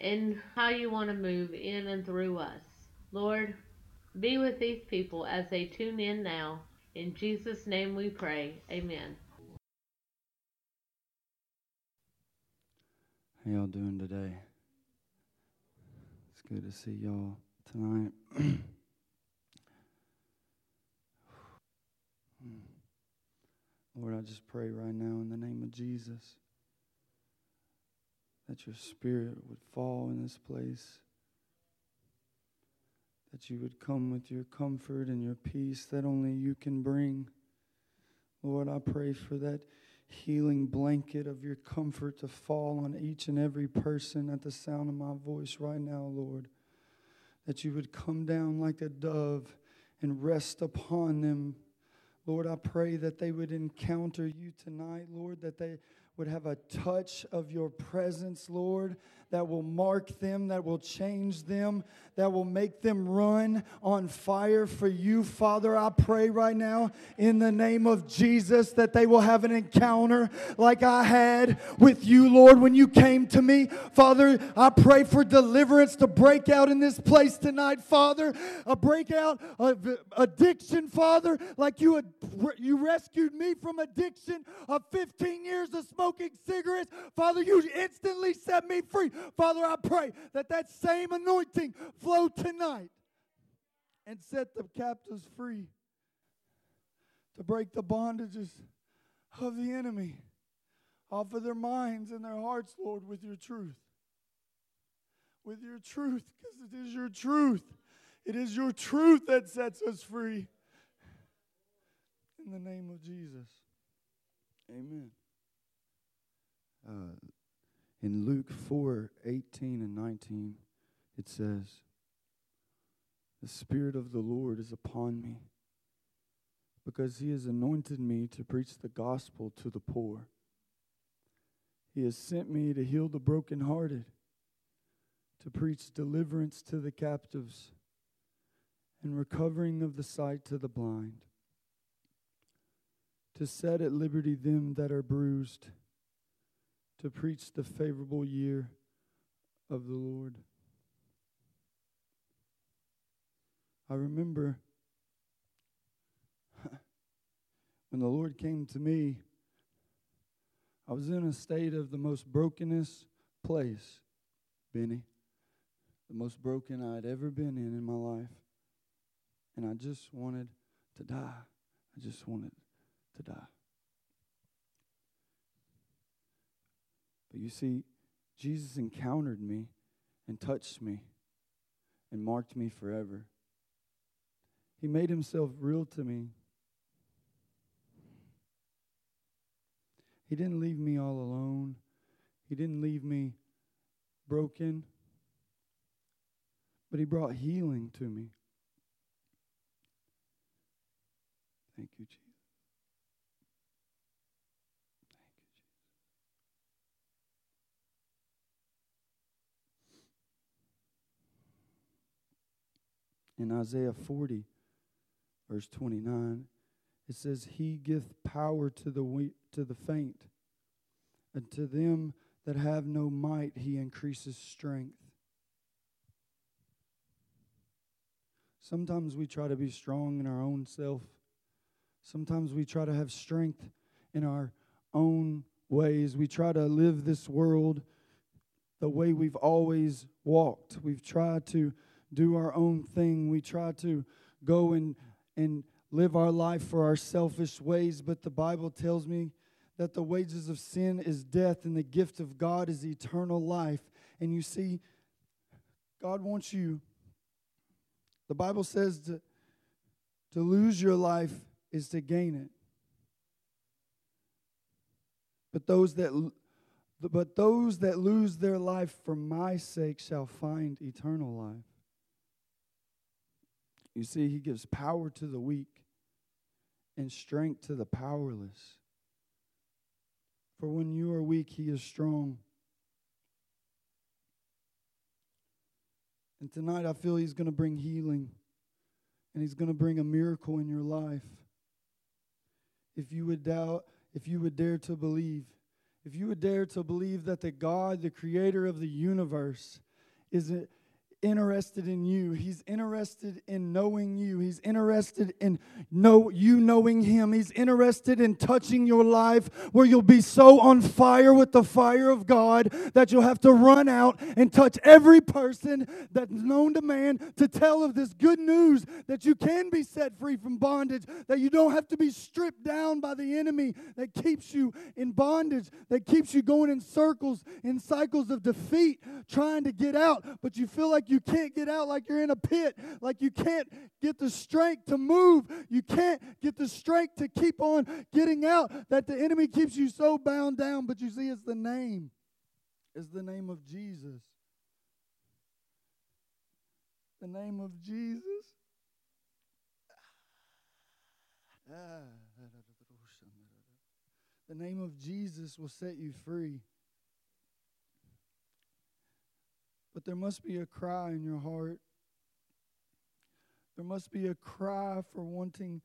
and how you want to move in and through us. Lord, be with these people as they tune in now. In Jesus' name we pray. Amen. How y'all doing today? It's good to see y'all tonight. Lord, I just pray right now in the name of Jesus that your Spirit would fall in this place, that you would come with your comfort and your peace that only you can bring. Lord, I pray for that healing blanket of your comfort to fall on each and every person at the sound of my voice right now, Lord, that you would come down like a dove and rest upon them. Lord, I pray that they would encounter you tonight, Lord, that they would have a touch of your presence, Lord, that will mark them, that will change them, that will make them run on fire for you, Father. I pray right now in the name of Jesus that they will have an encounter like I had with you, Lord, when you came to me. Father, I pray for deliverance to break out in this place tonight, Father, a breakout of addiction, Father, like you rescued me from addiction of 15 years of smoking cigarettes. Father, you instantly set me free. Father, I pray that that same anointing flow tonight and set the captives free, to break the bondages of the enemy off of their minds and their hearts, Lord, with your truth. With your truth, because it is your truth. It is your truth that sets us free. In the name of Jesus. Amen. In Luke 4:18 and 19, it says, "The Spirit of the Lord is upon me, because he has anointed me to preach the gospel to the poor. He has sent me to heal the brokenhearted, to preach deliverance to the captives, and recovering of the sight to the blind, to set at liberty them that are bruised, to preach the favorable year of the Lord." I remember when the Lord came to me, I was in a state of the most brokenest place, Benny, the most broken I'd ever been in my life. And I just wanted to die. I just wanted to die. But you see, Jesus encountered me and touched me and marked me forever. He made himself real to me. He didn't leave me all alone. He didn't leave me broken. But he brought healing to me. Thank you, Jesus. In Isaiah 40, verse 29, it says, "He giveth power to the faint, and to them that have no might he increases strength." Sometimes we try to be strong in our own self. Sometimes we try to have strength in our own ways. We try to live this world the way we've always walked. We've tried to do our own thing. We try to go and live our life for our selfish ways, but the Bible tells me that the wages of sin is death and the gift of God is eternal life. And you see, God wants you. The Bible says to lose your life is to gain it. But those that But those that lose their life for my sake shall find eternal life. You see, he gives power to the weak and strength to the powerless. For when you are weak, he is strong. And tonight I feel he's going to bring healing. And he's going to bring a miracle in your life. If you would doubt, if you would dare to believe, if you would dare to believe that the God, the creator of the universe, is interested in you. He's interested in knowing you. He's interested in you knowing him. He's interested in touching your life where you'll be so on fire with the fire of God that you'll have to run out and touch every person that's known to man to tell of this good news that you can be set free from bondage, that you don't have to be stripped down by the enemy that keeps you in bondage, that keeps you going in circles, in cycles of defeat, trying to get out, but you feel like you can't get out, like you're in a pit, like you can't get the strength to move. You can't get the strength to keep on getting out, that the enemy keeps you so bound down. But you see, it's the name. It's the name of Jesus. The name of Jesus. The name of Jesus will set you free. But there must be a cry in your heart. There must be a cry for wanting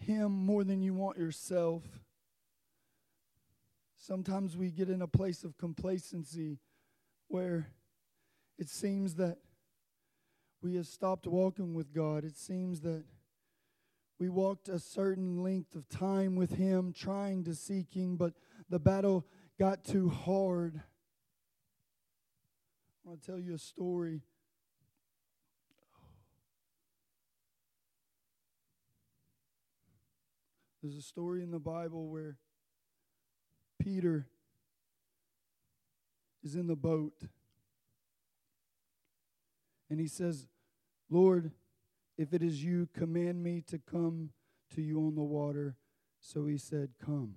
him more than you want yourself. Sometimes we get in a place of complacency where it seems that we have stopped walking with God. It seems that we walked a certain length of time with him, trying to seek him, but the battle got too hard. I want to tell you a story. There's a story in the Bible where Peter is in the boat. And he says, "Lord, if it is you, command me to come to you on the water." So he said, "Come."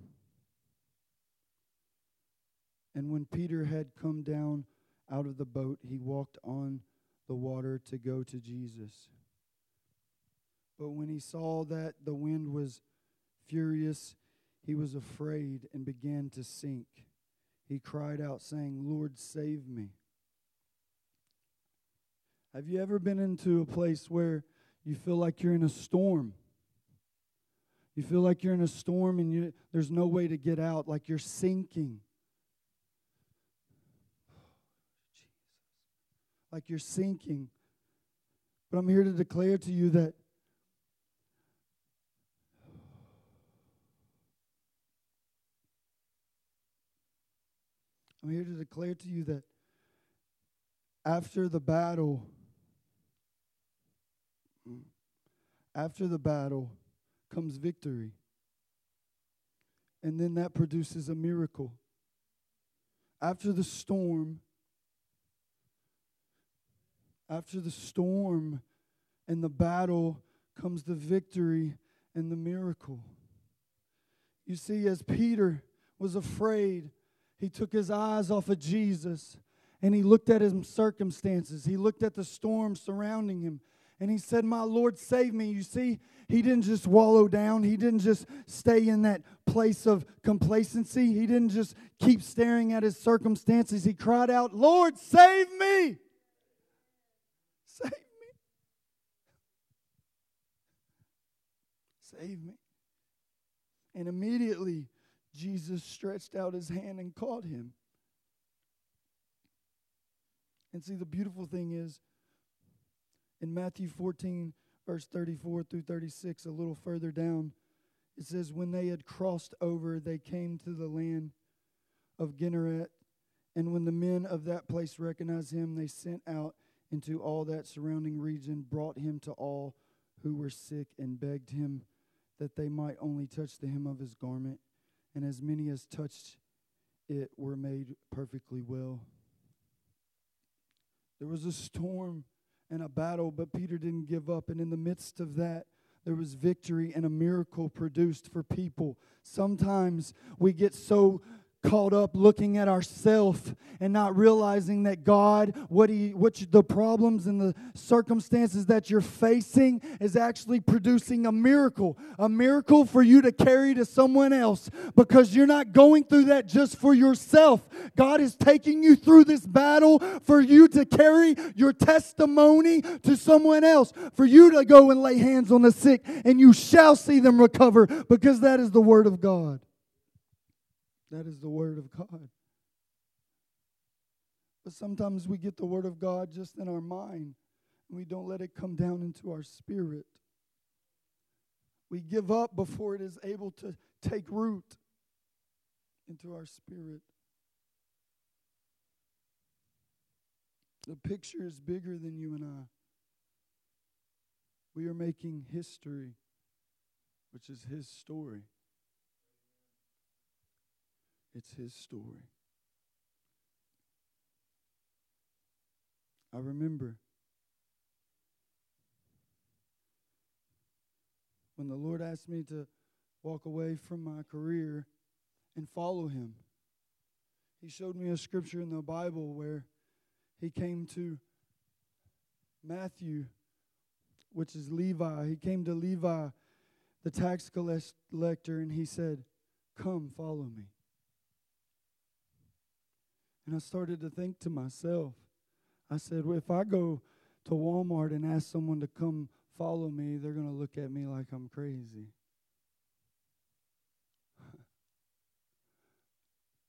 And when Peter had come down out of the boat, he walked on the water to go to Jesus. But when he saw that the wind was furious, he was afraid and began to sink. He cried out, saying, "Lord, save me." Have you ever been into a place where you feel like you're in a storm? You feel like you're in a storm and there's no way to get out, like you're sinking. Like you're sinking. But I'm here to declare to you that after the battle, comes victory. And then that produces a miracle. After the storm, and the battle comes the victory and the miracle. You see, as Peter was afraid, he took his eyes off of Jesus and he looked at his circumstances. He looked at the storm surrounding him and he said, "My Lord, save me." You see, he didn't just wallow down. He didn't just stay in that place of complacency. He didn't just keep staring at his circumstances. He cried out, "Lord, save me. Save me. Save me." And immediately, Jesus stretched out his hand and caught him. And see, the beautiful thing is, in Matthew 14, verse 34 through 36, a little further down, it says, "When they had crossed over, they came to the land of Gennesaret. And when the men of that place recognized him, they sent out into all that surrounding region, brought him to all who were sick, and begged him that they might only touch the hem of his garment. And as many as touched it were made perfectly well." There was a storm and a battle, but Peter didn't give up. And in the midst of that, there was victory and a miracle produced for people. Sometimes we get so caught up looking at ourselves and not realizing that God, the problems and the circumstances that you're facing is actually producing a miracle for you to carry to someone else, because you're not going through that just for yourself. God is taking you through this battle for you to carry your testimony to someone else, for you to go and lay hands on the sick and you shall see them recover, because that is the word of God. That is the Word of God. But sometimes we get the Word of God just in our mind, and we don't let it come down into our spirit. We give up before it is able to take root into our spirit. The picture is bigger than you and I. We are making history, which is His story. It's His story. I remember when the Lord asked me to walk away from my career and follow Him. He showed me a scripture in the Bible where He came to Matthew, which is Levi. He came to Levi, the tax collector, and He said, "Come, follow me." And I started to think to myself, I said, well, if I go to Walmart and ask someone to come follow me, they're going to look at me like I'm crazy.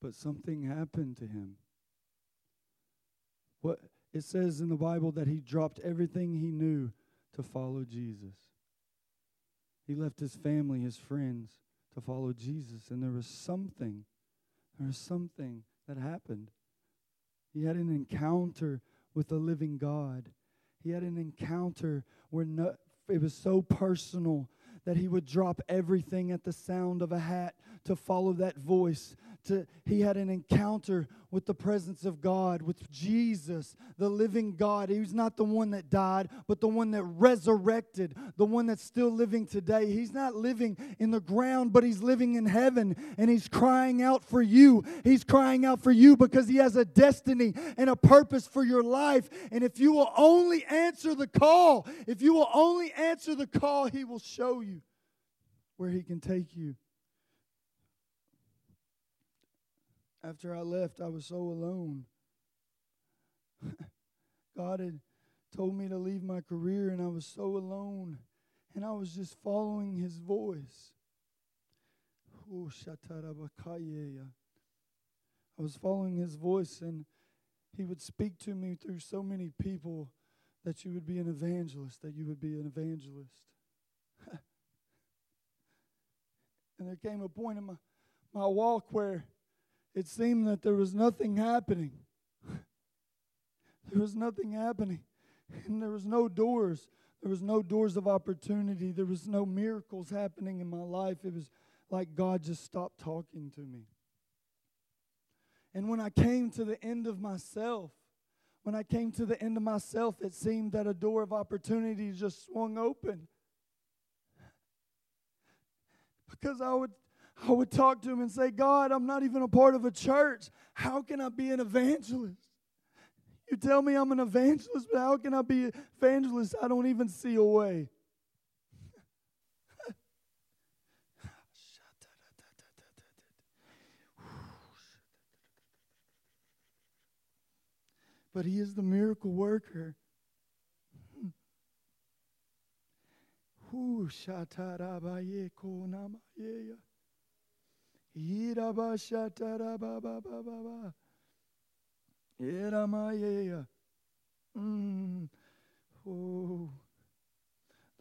But something happened to him. What it says in the Bible that he dropped everything he knew to follow Jesus. He left his family, his friends, to follow Jesus. And there was something that happened. He had an encounter with the living God. He had an encounter where it was so personal that he would drop everything at the sound of a hat to follow that voice. He had an encounter with the presence of God, with Jesus, the living God. He was not the one that died, but the one that resurrected, the one that's still living today. He's not living in the ground, but He's living in heaven, and He's crying out for you. He's crying out for you because He has a destiny and a purpose for your life. And if you will only answer the call, He will show you where He can take you. After I left, I was so alone. God had told me to leave my career, and I was so alone. And I was just following His voice. I was following His voice, and He would speak to me through so many people that you would be an evangelist, And there came a point in my walk where it seemed that there was nothing happening. And there was no doors. There was no doors of opportunity. There was no miracles happening in my life. It was like God just stopped talking to me. And when I came to the end of myself, it seemed that a door of opportunity just swung open. Because I would talk to Him and say, God, I'm not even a part of a church. How can I be an evangelist? You tell me I'm an evangelist, but how can I be an evangelist? I don't even see a way. But He is the miracle worker. The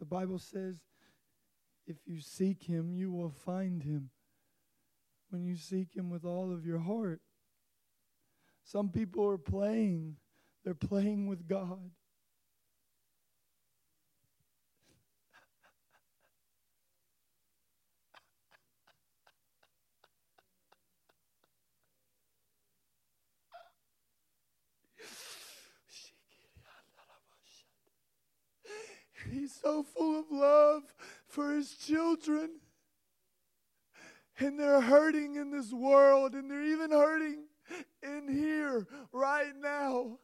Bible says, if you seek Him, you will find Him. When you seek Him with all of your heart. Some people are playing. They're playing with God. He's so full of love for His children. And they're hurting in this world, and they're even hurting in here right now.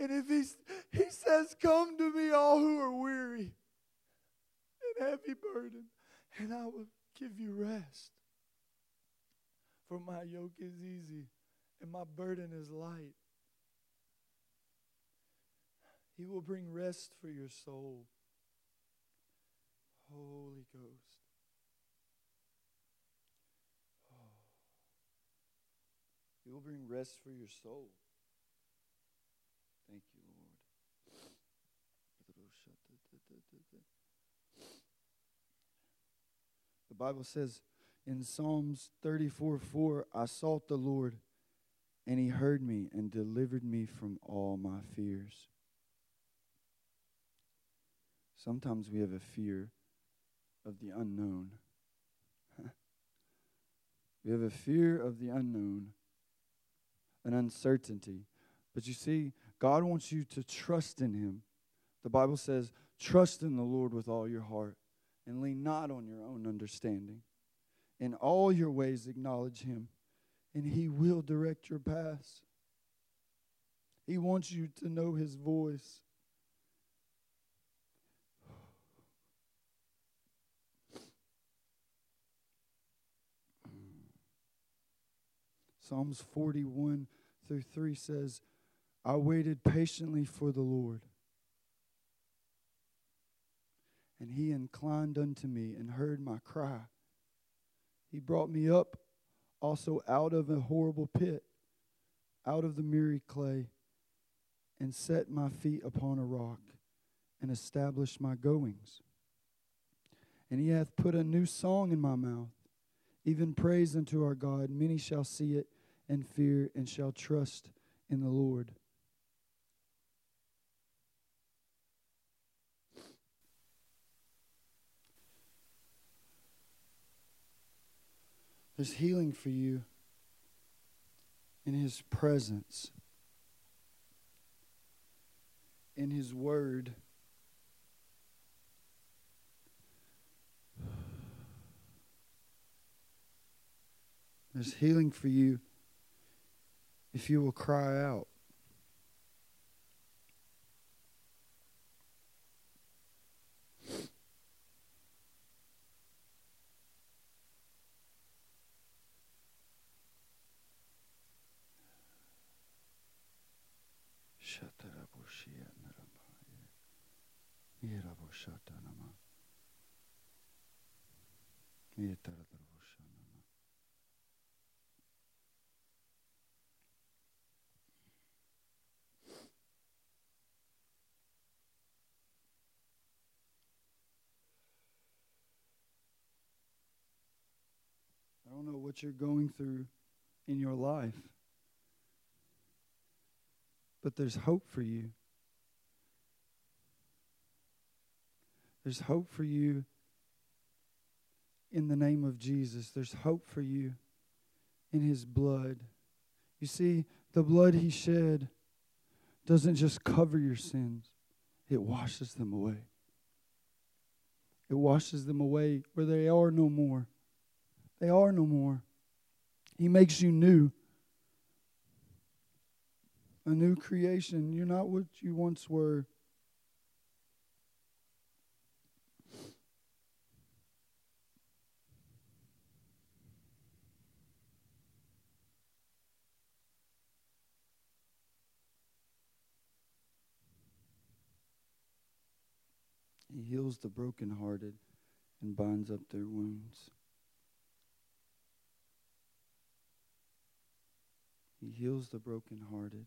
And if he says, come to me all who are weary and heavy burden, and I will give you rest. For my yoke is easy and my burden is light. He will bring rest for your soul. Holy Ghost. Oh. He will bring rest for your soul. Thank you, Lord. The Bible says in Psalms 34:4, I sought the Lord, and he heard me and delivered me from all my fears. Sometimes we have a fear of the unknown. We have a fear of the unknown, an uncertainty. But you see, God wants you to trust in him. The Bible says, trust in the Lord with all your heart and lean not on your own understanding. In all your ways acknowledge him, and he will direct your paths. He wants you to know his voice. Psalms 41:3 says, I waited patiently for the Lord, and he inclined unto me and heard my cry. He brought me up also out of a horrible pit, out of the miry clay, and set my feet upon a rock, and established my goings. And he hath put a new song in my mouth, even praise unto our God. Many shall see it and fear, and shall trust in the Lord. There's healing for you in his presence, in his word. There's healing for you if you will cry out. I don't know what you're going through in your life, but there's hope for you. There's hope for you in the name of Jesus. There's hope for you in his blood. You see, the blood he shed doesn't just cover your sins. It washes them away. It washes them away where they are no more. They are no more. He makes you new. A new creation. You're not what you once were. He heals the brokenhearted and binds up their wounds. He heals the brokenhearted